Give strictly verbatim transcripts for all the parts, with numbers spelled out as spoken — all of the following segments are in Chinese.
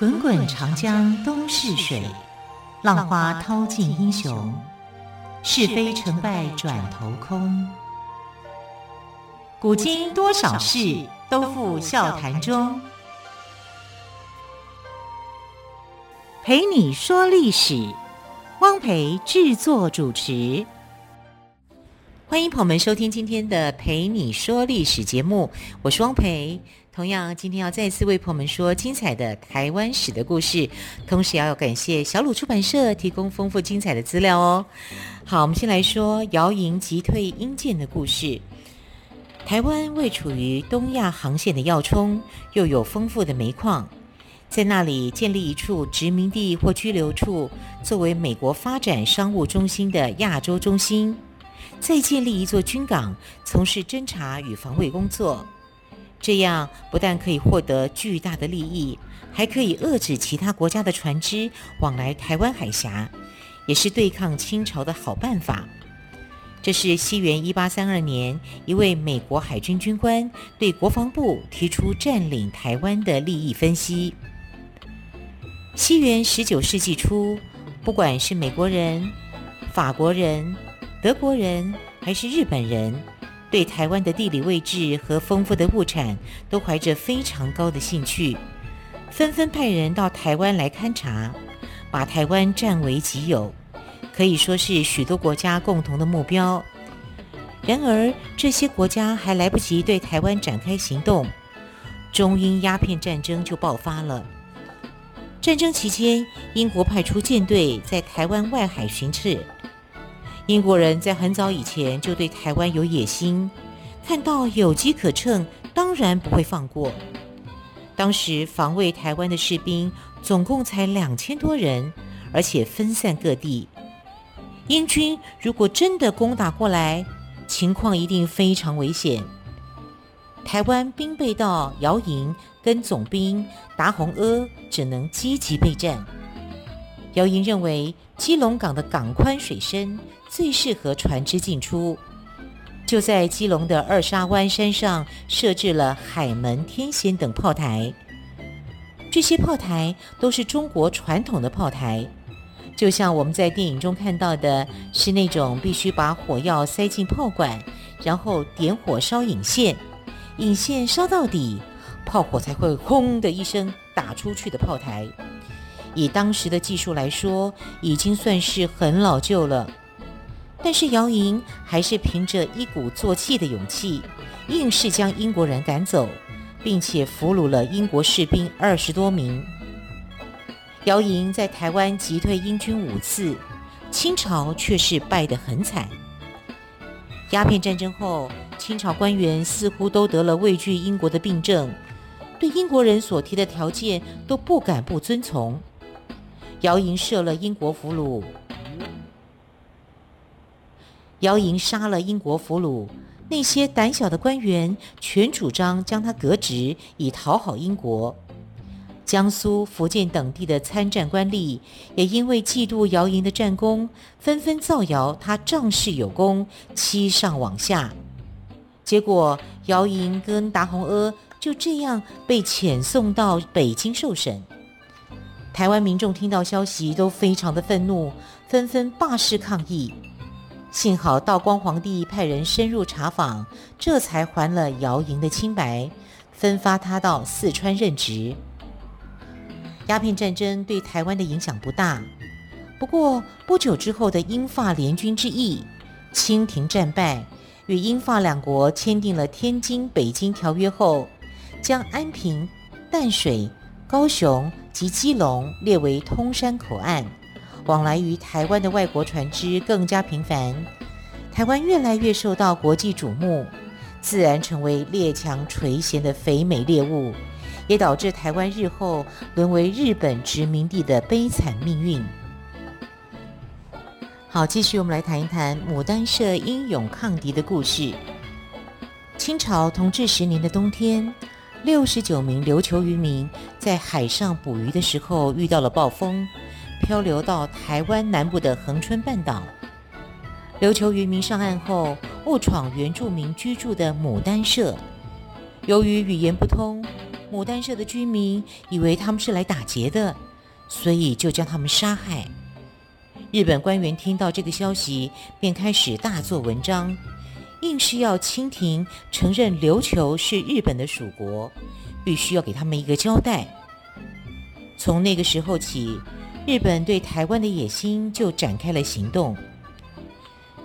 滚滚长江东逝水，浪花淘尽英雄，是非成败转头空。古今多少事，都付笑谈中。陪你说历史，汪培制作主持。欢迎朋友们收听今天的陪你说历史节目，我是汪培。同样今天要再次为朋友们说精彩的台湾史的故事，同时也要感谢小鲁出版社提供丰富精彩的资料哦。好，我们先来说姚莹击退英舰的故事。台湾位处于东亚航线的要冲，又有丰富的煤矿，在那里建立一处殖民地或居留处，作为美国发展商务中心的亚洲中心，再建立一座军港，从事侦察与防卫工作。这样不但可以获得巨大的利益，还可以遏制其他国家的船只往来台湾海峡，也是对抗清朝的好办法。这是西元一八三二年一位美国海军军官对国防部提出占领台湾的利益分析。西元十九世纪初，不管是美国人、法国人、德国人还是日本人，对台湾的地理位置和丰富的物产都怀着非常高的兴趣，纷纷派人到台湾来勘察，把台湾占为己有，可以说是许多国家共同的目标。然而这些国家还来不及对台湾展开行动，中英鸦片战争就爆发了。战争期间，英国派出舰队在台湾外海巡视。英国人在很早以前就对台湾有野心，看到有机可乘，当然不会放过。当时防卫台湾的士兵总共才两千多人，而且分散各地。英军如果真的攻打过来，情况一定非常危险。台湾兵备道姚莹跟总兵达洪阿只能积极备战。姚莹认为基隆港的港宽水深，最适合船只进出，就在基隆的二沙湾山上设置了海门、天险等炮台。这些炮台都是中国传统的炮台，就像我们在电影中看到的，是那种必须把火药塞进炮管，然后点火烧引线，引线烧到底，炮火才会轰的一声打出去的炮台。以当时的技术来说，已经算是很老旧了，但是姚莹还是凭着一鼓作气的勇气，硬是将英国人赶走，并且俘虏了英国士兵二十多名。姚莹在台湾击退英军五次，清朝却是败得很惨。鸦片战争后，清朝官员似乎都得了畏惧英国的病症，对英国人所提的条件都不敢不遵从。姚莹射了英国俘虏，姚莹杀了英国俘虏，那些胆小的官员全主张将他革职，以讨好英国。江苏、福建等地的参战官吏也因为嫉妒姚莹的战功，纷纷造谣他仗势有功，欺上罔下。结果姚莹跟达洪阿就这样被遣送到北京受审。台湾民众听到消息都非常的愤怒，纷纷罢市抗议。幸好道光皇帝派人深入查访，这才还了姚莹的清白，分发他到四川任职。鸦片战争对台湾的影响不大，不过不久之后的英法联军之役，清廷战败，与英法两国签订了天津、北京条约后，将安平、淡水、高雄及基隆列为通商口岸，往来于台湾的外国船只更加频繁，台湾越来越受到国际瞩目，自然成为列强垂涎的肥美猎物，也导致台湾日后沦为日本殖民地的悲惨命运。好，继续我们来谈一谈牡丹社英勇抗敌的故事。清朝同治十年的冬天，六十九名琉球渔民在海上捕鱼的时候遇到了暴风，漂流到台湾南部的恒春半岛。琉球渔民上岸后，误闯原住民居住的牡丹社，由于语言不通，牡丹社的居民以为他们是来打劫的，所以就将他们杀害。日本官员听到这个消息，便开始大做文章，硬是要清廷承认琉球是日本的属国，必须要给他们一个交代。从那个时候起，日本对台湾的野心就展开了行动。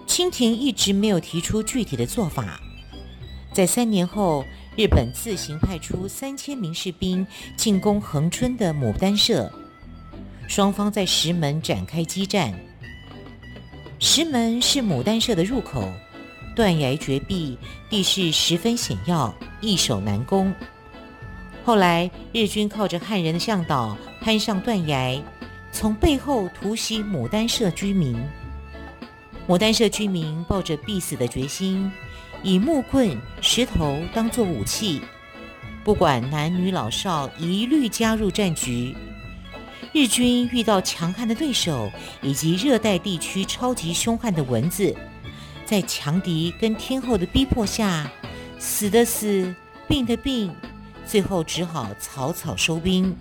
清廷一直没有提出具体的做法。在三年后，日本自行派出三千名士兵进攻恒春的牡丹社，双方在石门展开激战。石门是牡丹社的入口，断崖绝壁，地势十分险要，易守难攻。后来日军靠着汉人的向导攀上断崖，从背后突袭牡丹社居民。牡丹社居民抱着必死的决心，以木棍、石头当作武器，不管男女老少，一律加入战局。日军遇到强悍的对手以及热带地区超级凶悍的蚊子，在强敌跟天候的逼迫下，死的死，病的病，最后只好草草收兵。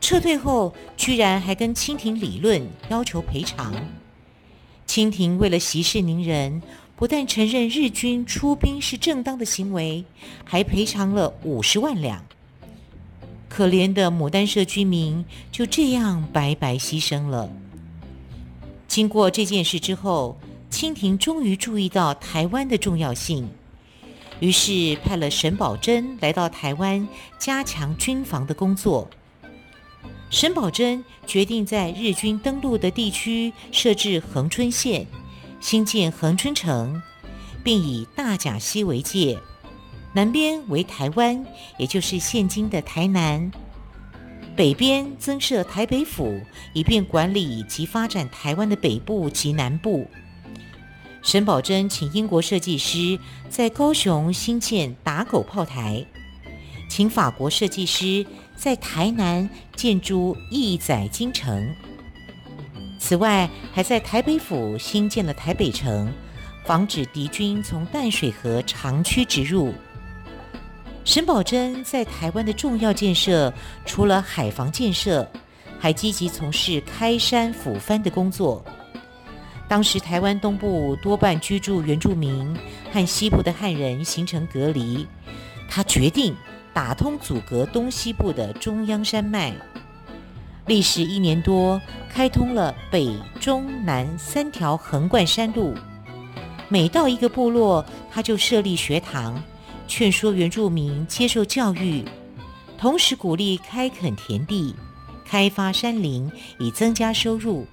撤退后，居然还跟清廷理论，要求赔偿。清廷为了息事宁人，不但承认日军出兵是正当的行为，还赔偿了五十万两。可怜的牡丹社居民就这样白白牺牲了。经过这件事之后，清廷终于注意到台湾的重要性，于是派了沈葆桢来到台湾加强军防的工作。沈葆桢决定在日军登陆的地区设置恒春县，兴建恒春城，并以大甲溪为界，南边为台湾，也就是现今的台南，北边增设台北府，以便管理及发展台湾的北部及南部。沈葆桢请英国设计师在高雄兴建打狗炮台，请法国设计师在台南建筑义载金城。此外，还在台北府兴建了台北城，防止敌军从淡水河长驱直入。沈葆桢在台湾的重要建设，除了海防建设，还积极从事开山抚番的工作。当时台湾东部多半居住原住民，和西部的汉人形成隔离，他决定打通阻隔东西部的中央山脉。历时一年多，开通了北、中、南三条横贯山路。每到一个部落，他就设立学堂，劝说原住民接受教育，同时鼓励开垦田地、开发山林，以增加收入。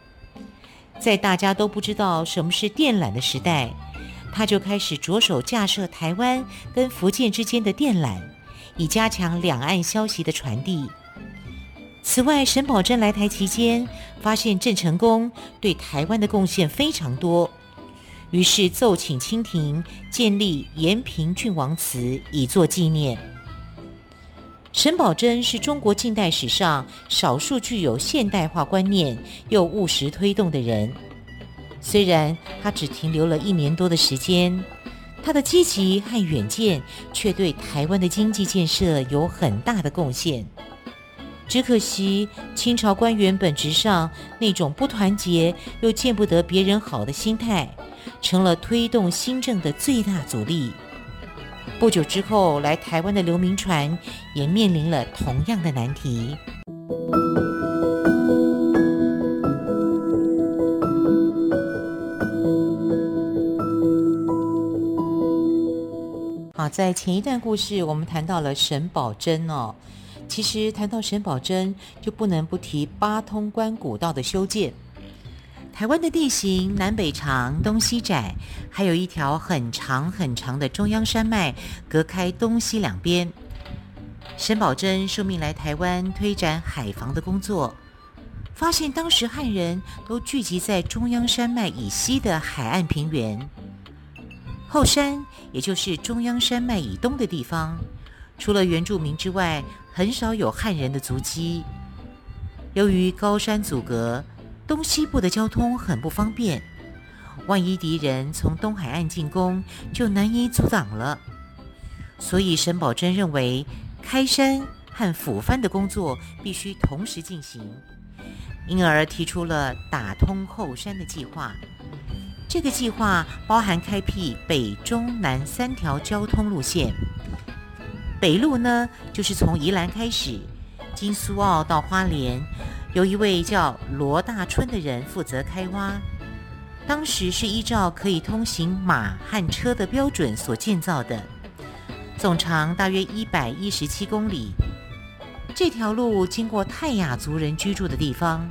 在大家都不知道什么是电缆的时代，他就开始着手架设台湾跟福建之间的电缆，以加强两岸消息的传递。此外，沈葆桢来台期间，发现郑成功对台湾的贡献非常多，于是奏请清廷建立延平郡王祠以作纪念。沈葆桢是中国近代史上少数具有现代化观念又务实推动的人。虽然他只停留了一年多的时间，他的积极和远见却对台湾的经济建设有很大的贡献。只可惜清朝官员本质上那种不团结又见不得别人好的心态，成了推动新政的最大阻力。不久之后，来台湾的刘铭传也面临了同样的难题。好，在前一段故事我们谈到了沈葆桢哦。其实谈到沈葆桢，就不能不提八通关古道的修建。台湾的地形南北长，东西窄，还有一条很长很长的中央山脉隔开东西两边。沈葆桢受命来台湾推展海防的工作，发现当时汉人都聚集在中央山脉以西的海岸平原，后山也就是中央山脉以东的地方，除了原住民之外，很少有汉人的足迹。由于高山阻隔，东西部的交通很不方便，万一敌人从东海岸进攻，就难以阻挡了。所以沈葆桢认为开山和抚番的工作必须同时进行，因而提出了打通后山的计划。这个计划包含开辟北中南三条交通路线。北路呢，就是从宜兰开始，经苏澳到花莲，由一位叫罗大春的人负责开挖。当时是依照可以通行马和车的标准所建造的，总长大约一百一十七公里。这条路经过泰雅族人居住的地方，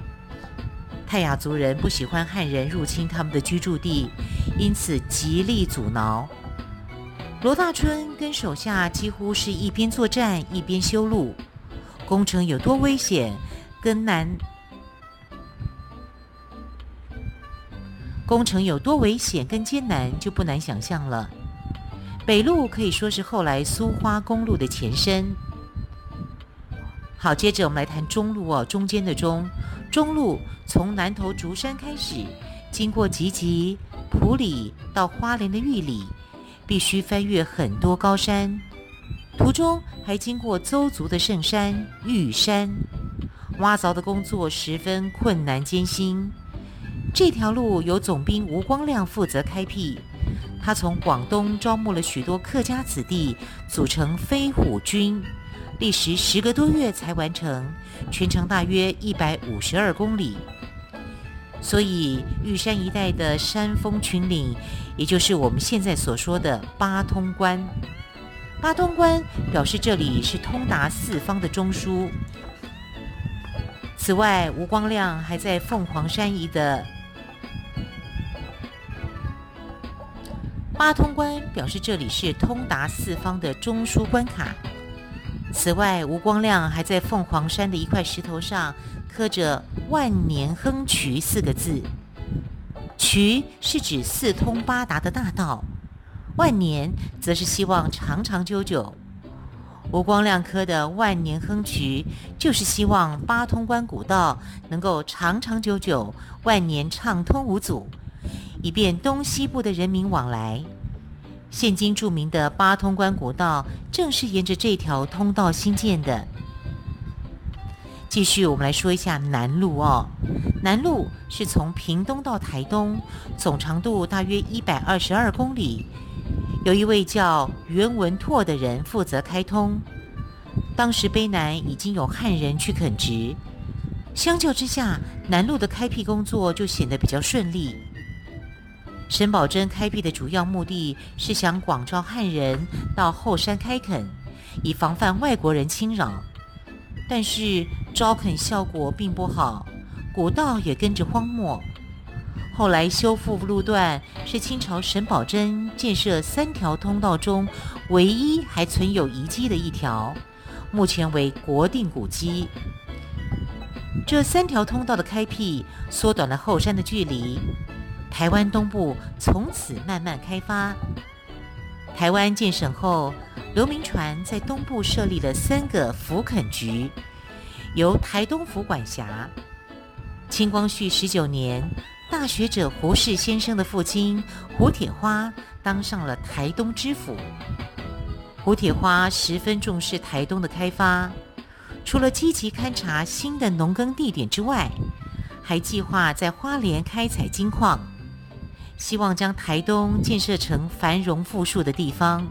泰雅族人不喜欢汉人入侵他们的居住地，因此极力阻挠。罗大春跟手下几乎是一边作战一边修路，工程有多危险，跟难。工程有多危险跟艰难就不难想象了。北路可以说是后来苏花公路的前身。好，接着我们来谈中路哦，中间的中中路从南投竹山开始，经过集集、埔里到花莲的玉里，必须翻越很多高山，途中还经过邹族的圣山玉山，挖凿的工作十分困难艰辛。这条路由总兵吴光亮负责开辟，他从广东招募了许多客家子弟，组成飞虎军，历时十个多月才完成，全长大约一百五十二公里。所以玉山一带的山峰群岭，也就是我们现在所说的八通关。八通关表示这里是通达四方的中枢。此外，吴光亮还在凤凰山一的八通关表示这里是通达四方的中枢关卡。此外，吴光亮还在凤凰山的一块石头上刻着万年亨衢四个字。衢是指四通八达的大道，万年则是希望长长久久。吴光亮科的万年亨衢，就是希望八通关古道能够长长久久，万年畅通无阻，以便东西部的人民往来。现今著名的八通关古道，正是沿着这条通道兴建的。继续，我们来说一下南路哦。南路是从屏东到台东，总长度大约一百二十二公里。有一位叫袁文拓的人负责开通。当时卑南已经有汉人去垦殖，相较之下，南路的开辟工作就显得比较顺利。沈葆桢开辟的主要目的是想广招汉人到后山开垦，以防范外国人侵扰。但是招垦效果并不好，古道也跟着荒漠。后来修复路段是清朝沈葆桢建设三条通道中唯一还存有遗迹的一条，目前为国定古迹。这三条通道的开辟缩短了后山的距离，台湾东部从此慢慢开发。台湾建省后，刘铭传在东部设立了三个府垦局，由台东府管辖。清光绪十九年，大学者胡适先生的父亲胡铁花当上了台东知府。胡铁花十分重视台东的开发，除了积极勘察新的农耕地点之外，还计划在花莲开采金矿，希望将台东建设成繁荣富庶的地方。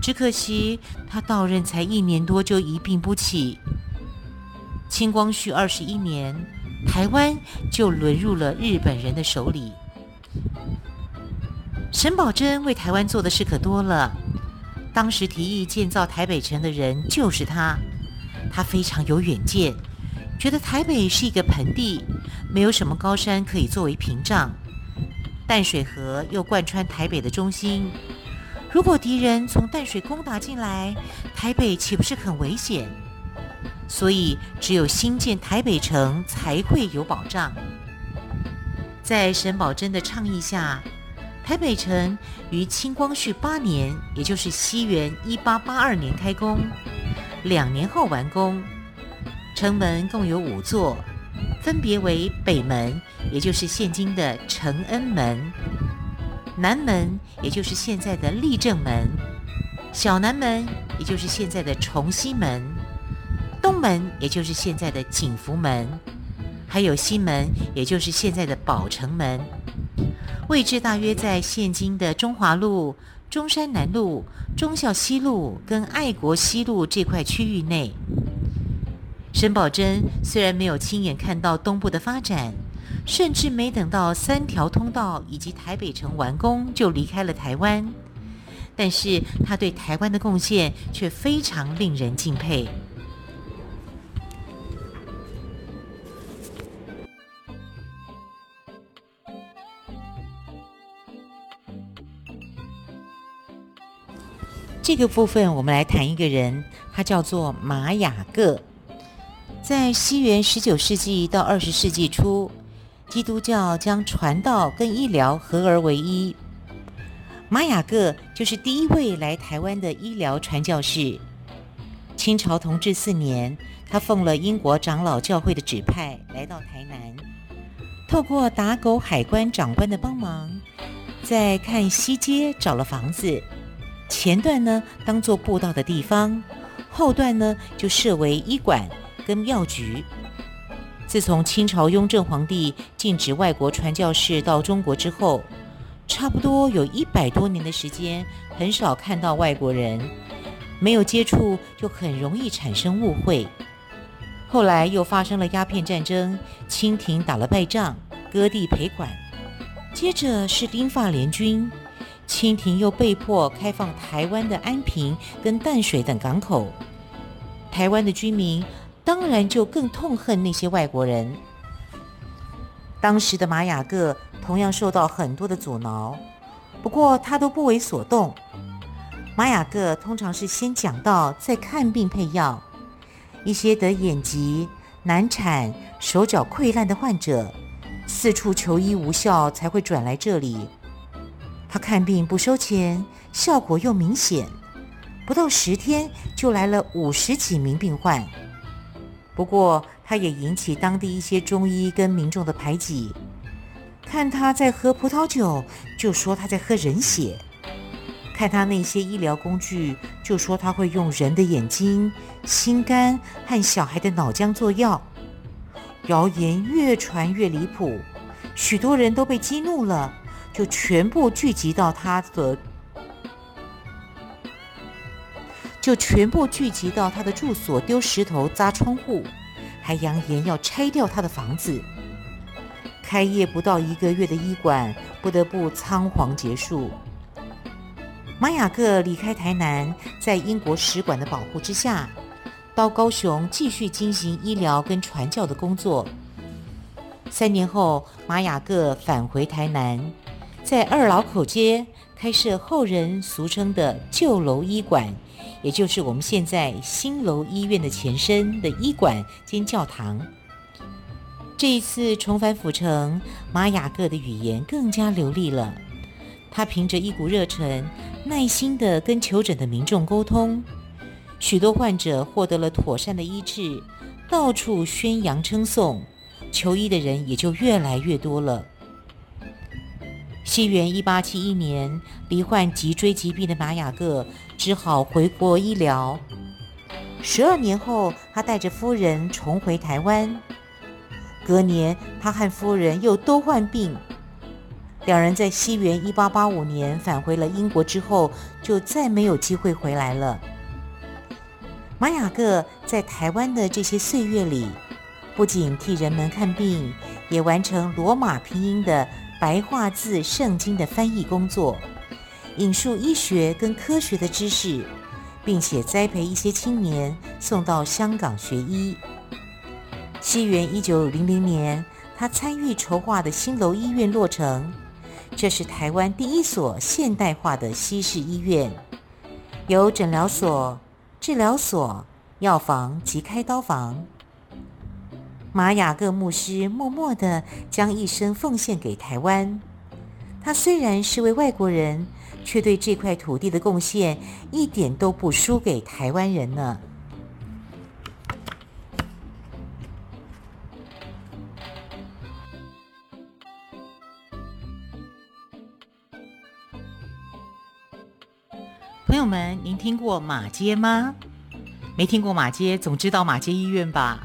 只可惜他到任才一年多就一病不起。清光绪二十一年，台湾就沦入了日本人的手里。沈葆桢为台湾做的事可多了，当时提议建造台北城的人就是他。他非常有远见，觉得台北是一个盆地，没有什么高山可以作为屏障，淡水河又贯穿台北的中心，如果敌人从淡水攻打进来，台北岂不是很危险？所以只有新建台北城才会有保障。在沈葆桢的倡议下，台北城于清光绪八年，也就是西元一八八二年开工，两年后完工。城门共有五座，分别为北门，也就是现今的承恩门；南门，也就是现在的立正门；小南门，也就是现在的崇西门，东门也就是现在的景福门，还有西门也就是现在的宝城门，位置大约在现今的中华路、中山南路、忠孝西路跟爱国西路这块区域内。沈葆桢虽然没有亲眼看到东部的发展，甚至没等到三条通道以及台北城完工就离开了台湾，但是他对台湾的贡献却非常令人敬佩。这个部分我们来谈一个人，他叫做马雅各。在西元十九世纪到二十世纪初，基督教将传道跟医疗合而为一。马雅各就是第一位来台湾的医疗传教士。清朝同治四年，他奉了英国长老教会的指派来到台南，透过打狗海关长官的帮忙，在看西街找了房子，前段呢当做布道的地方，后段呢就设为医馆跟药局。自从清朝雍正皇帝禁止外国传教士到中国之后，差不多有一百多年的时间很少看到外国人，没有接触就很容易产生误会。后来又发生了鸦片战争，清廷打了败仗，割地赔款，接着是英法联军，清廷又被迫开放台湾的安平跟淡水等港口，台湾的居民当然就更痛恨那些外国人。当时的马雅各同样受到很多的阻挠，不过他都不为所动。马雅各通常是先讲道，再看病配药。一些得眼疾、难产、手脚溃烂的患者，四处求医无效，才会转来这里。他看病不收钱，效果又明显，不到十天就来了五十几名病患。不过他也引起当地一些中医跟民众的排挤，看他在喝葡萄酒就说他在喝人血，看他那些医疗工具就说他会用人的眼睛、心肝和小孩的脑浆做药。谣言越传越离谱，许多人都被激怒了，就全部聚集到他的就全部聚集到他的住所，丢石头、砸窗户，还扬言要拆掉他的房子。开业不到一个月的医馆不得不仓皇结束。马雅各离开台南，在英国使馆的保护之下，到高雄继续进行医疗跟传教的工作。三年后，马雅各返回台南，在二老口街开设后人俗称的旧楼医馆，也就是我们现在新楼医院的前身的医馆兼教堂。这一次重返府城，马雅各的语言更加流利了。他凭着一股热忱，耐心地跟求诊的民众沟通，许多患者获得了妥善的医治，到处宣扬称颂，求医的人也就越来越多了。西元一八七一年，罹患脊椎疾病的马雅各只好回国医疗。十二年后，他带着夫人重回台湾。隔年，他和夫人又都患病，两人在西元一八八五年返回了英国之后，就再没有机会回来了。马雅各在台湾的这些岁月里，不仅替人们看病，也完成罗马拼音的白话字圣经的翻译工作，引述医学跟科学的知识，并且栽培一些青年送到香港学医。西元一九零零年，他参与筹划的新楼医院落成，这是台湾第一所现代化的西式医院，有诊疗所、治疗所、药房及开刀房。马雅各牧师默默地将一生奉献给台湾。他虽然是位外国人，却对这块土地的贡献一点都不输给台湾人呢。朋友们，您听过马偕吗？没听过马偕，总知道马偕医院吧？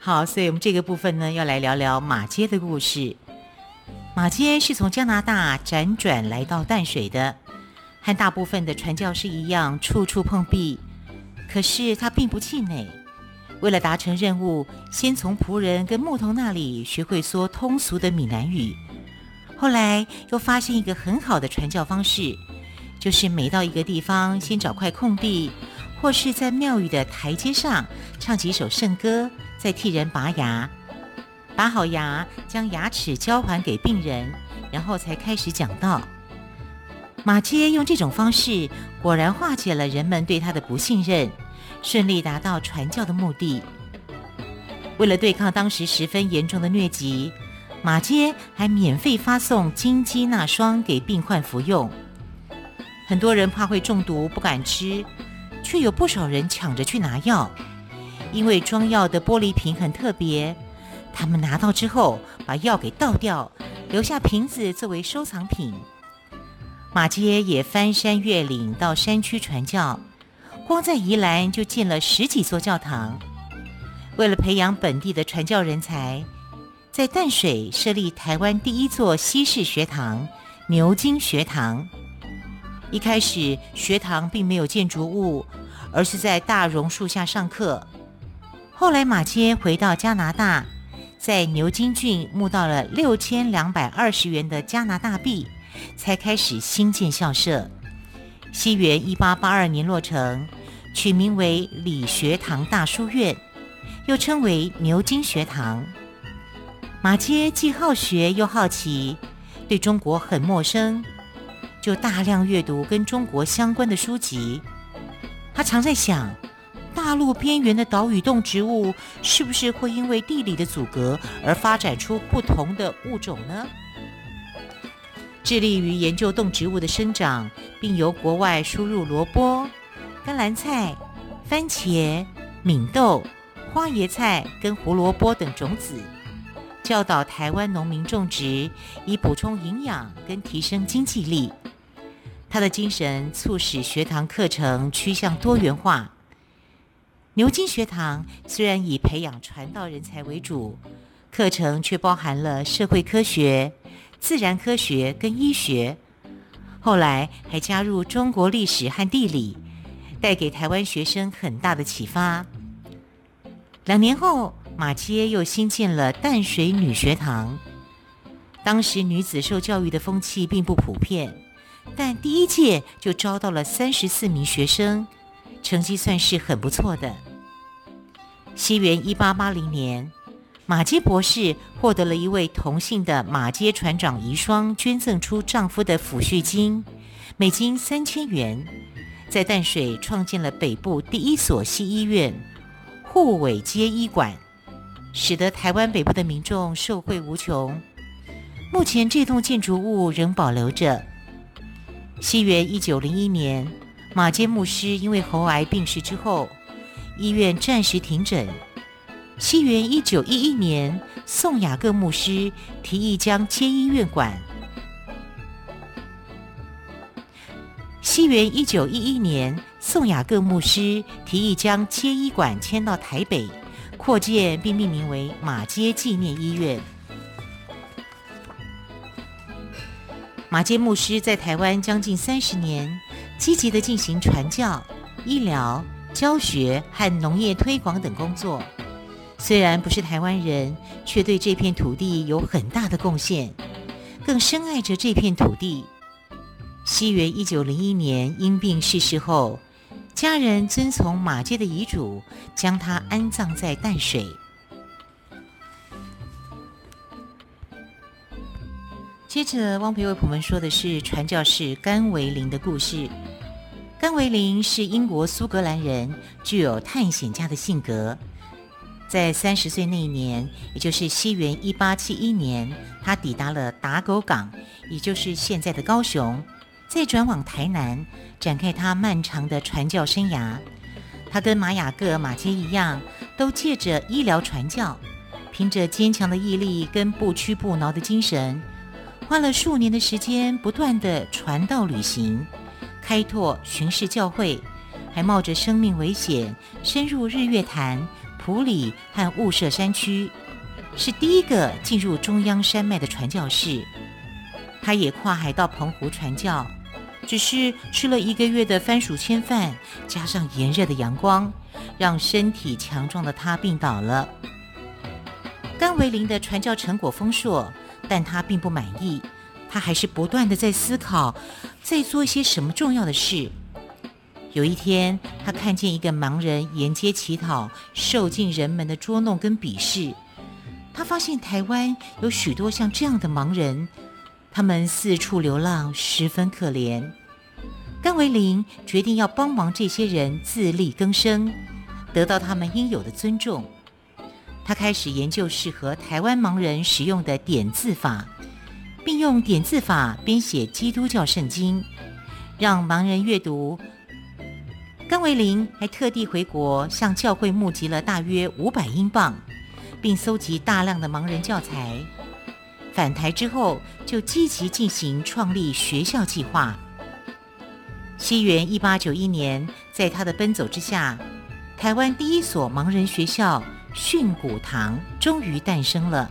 好，所以我们这个部分呢，要来聊聊马偕的故事。马偕是从加拿大辗转来到淡水的，和大部分的传教士一样，处处碰壁。可是他并不气馁，为了达成任务，先从仆人跟牧童那里学会说通俗的闽南语。后来又发现一个很好的传教方式，就是每到一个地方，先找块空地，或是在庙宇的台阶上唱几首圣歌，再替人拔牙。拔好牙，将牙齿交还给病人，然后才开始讲道。马偕用这种方式果然化解了人们对他的不信任，顺利达到传教的目的。为了对抗当时十分严重的疟疾，马偕还免费发送金鸡纳霜给病患服用。很多人怕会中毒不敢吃，却有不少人抢着去拿药，因为装药的玻璃瓶很特别，他们拿到之后把药给倒掉，留下瓶子作为收藏品。马偕也翻山越岭到山区传教，光在宜兰就建了十几座教堂。为了培养本地的传教人才，在淡水设立台湾第一座西式学堂——牛津学堂。一开始，学堂并没有建筑物，而是在大榕树下上课。后来，马偕回到加拿大，在牛津郡募到了六千两百二十元的加拿大币，才开始兴建校舍。西元一八八二年落成，取名为理学堂大书院，又称为牛津学堂。马偕既好学又好奇，对中国很陌生，就大量阅读跟中国相关的书籍。他常在想，大陆边缘的岛屿动植物是不是会因为地理的阻隔而发展出不同的物种呢？致力于研究动植物的生长，并由国外输入萝卜、甘蓝菜、番茄、敏豆、花椰菜跟胡萝卜等种子，教导台湾农民种植，以补充营养跟提升经济力。他的精神促使学堂课程趋向多元化。牛津学堂虽然以培养传道人才为主，课程却包含了社会科学、自然科学跟医学，后来还加入中国历史和地理，带给台湾学生很大的启发。两年后，马偕又新建了淡水女学堂。当时女子受教育的风气并不普遍，但第一届就招到了三十四名学生，成绩算是很不错的。西元一八八零年。马偕博士获得了一位同姓的马偕船长遗孀捐赠出丈夫的抚恤金，每金三千元，在淡水创建了北部第一所西医院——滬尾街医馆，使得台湾北部的民众受惠无穷。目前这栋建筑物仍保留着。西元一九零一年，马偕牧师因为喉癌病逝之后，医院暂时停诊。西元一九一一年，宋雅各牧师提议将街医院馆。西元一九一一年，宋雅各牧师提议将街医馆迁到台北，扩建并命名为马偕纪念医院。马偕牧师在台湾将近三十年，积极地进行传教、医疗、教学和农业推广等工作。虽然不是台湾人，却对这片土地有很大的贡献，更深爱着这片土地。西元一九零一年因病逝世后，家人遵从马偕的遗嘱，将他安葬在淡水。接着，汪培为朋友们说的是传教士甘为林的故事。甘为林是英国苏格兰人，具有探险家的性格。在三十岁那一年，也就是西元一八七一年，他抵达了打狗港，也就是现在的高雄，再转往台南，展开他漫长的传教生涯。他跟马雅各、马偕一样，都借着医疗传教，凭着坚强的毅力跟不屈不挠的精神，花了数年的时间，不断的传道旅行，开拓巡视教会，还冒着生命危险深入日月潭、埔里和雾社山区，是第一个进入中央山脉的传教士。他也跨海到澎湖传教，只是吃了一个月的番薯千饭，加上炎热的阳光，让身体强壮的他病倒了。甘为林的传教成果丰硕，但他并不满意，他还是不断地在思考，在做一些什么重要的事。有一天，他看见一个盲人沿街乞讨，受尽人们的捉弄跟鄙视。他发现台湾有许多像这样的盲人，他们四处流浪，十分可怜。甘为林决定要帮忙这些人自力更生，得到他们应有的尊重。他开始研究适合台湾盲人使用的点字法，并用点字法编写基督教圣经，让盲人阅读。甘为林还特地回国向教会募集了大约五百英镑，并搜集大量的盲人教材。返台之后，就积极进行创立学校计划。西元一八九一年，在他的奔走之下，台湾第一所盲人学校训诂堂终于诞生了，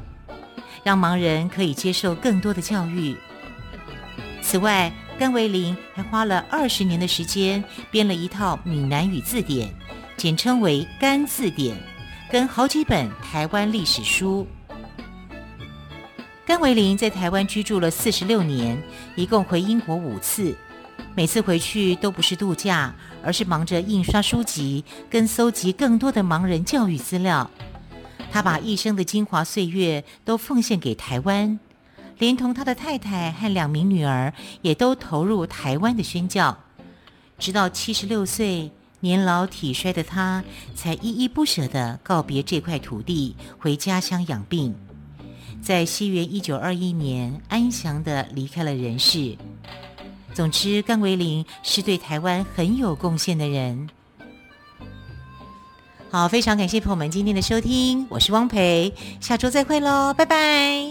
让盲人可以接受更多的教育。此外，甘为林还花了二十年的时间编了一套闽南语字典，简称为《甘字典》，跟好几本台湾历史书。甘为林在台湾居住了四十六年，一共回英国五次，每次回去都不是度假，而是忙着印刷书籍跟搜集更多的盲人教育资料。他把一生的精华岁月都奉献给台湾，连同他的太太和两名女儿也都投入台湾的宣教。直到七十六岁年老体衰的他，才依依不舍地告别这块土地，回家乡养病。在西元一九二一年，安详地离开了人世。总之，甘为林是对台湾很有贡献的人。好，非常感谢朋友们今天的收听，我是汪培，下周再会喽，拜拜。